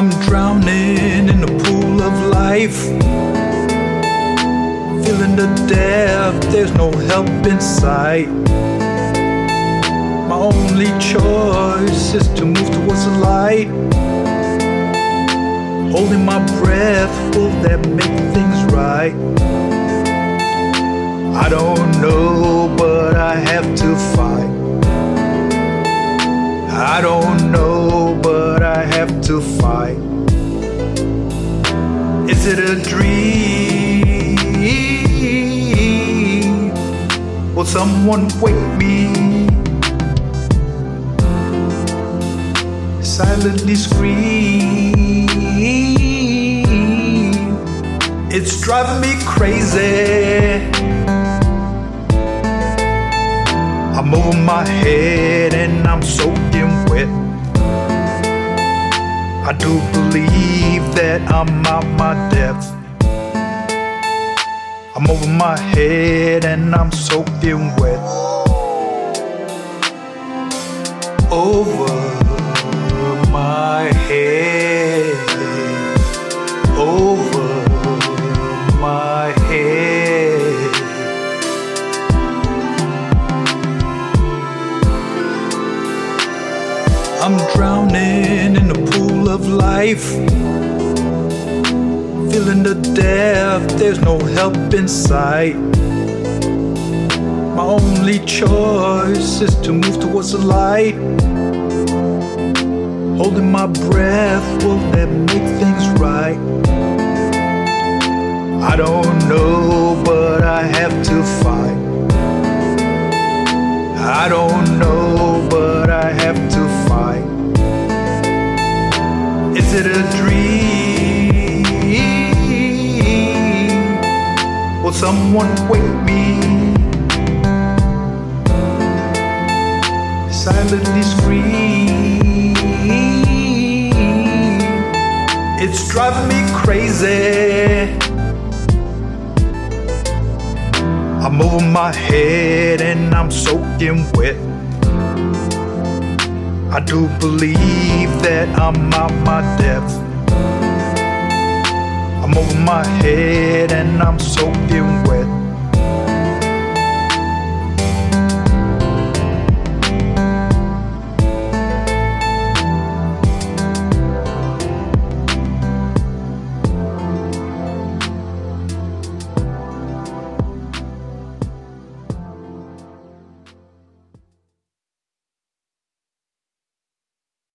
I'm drowning in the pool of life, feeling the depth, there's no help in sight. My only choice is to move towards the light, holding my breath, will that make things right? I don't know, but I have to fight. I don't know, but I have to fight. Is it a dream? Will someone wake me? Silently scream. It's driving me crazy. I'm over my head and I'm soaking wet. I do believe that I'm out my depth. I'm over my head and I'm soaking wet. Over my head, over my head. I'm drowning in the pool of life, feeling the depth, there's no help in sight. My only choice is to move towards the light, holding my breath, will that make things right? I don't know, but I have to fight. I don't know, but I have to fight. Is it a dream? Will someone wake me? Silently scream. It's driving me crazy. I'm over my head and I'm soaking wet. I do believe that I'm out my depth. I'm over my head and I'm soaking wet.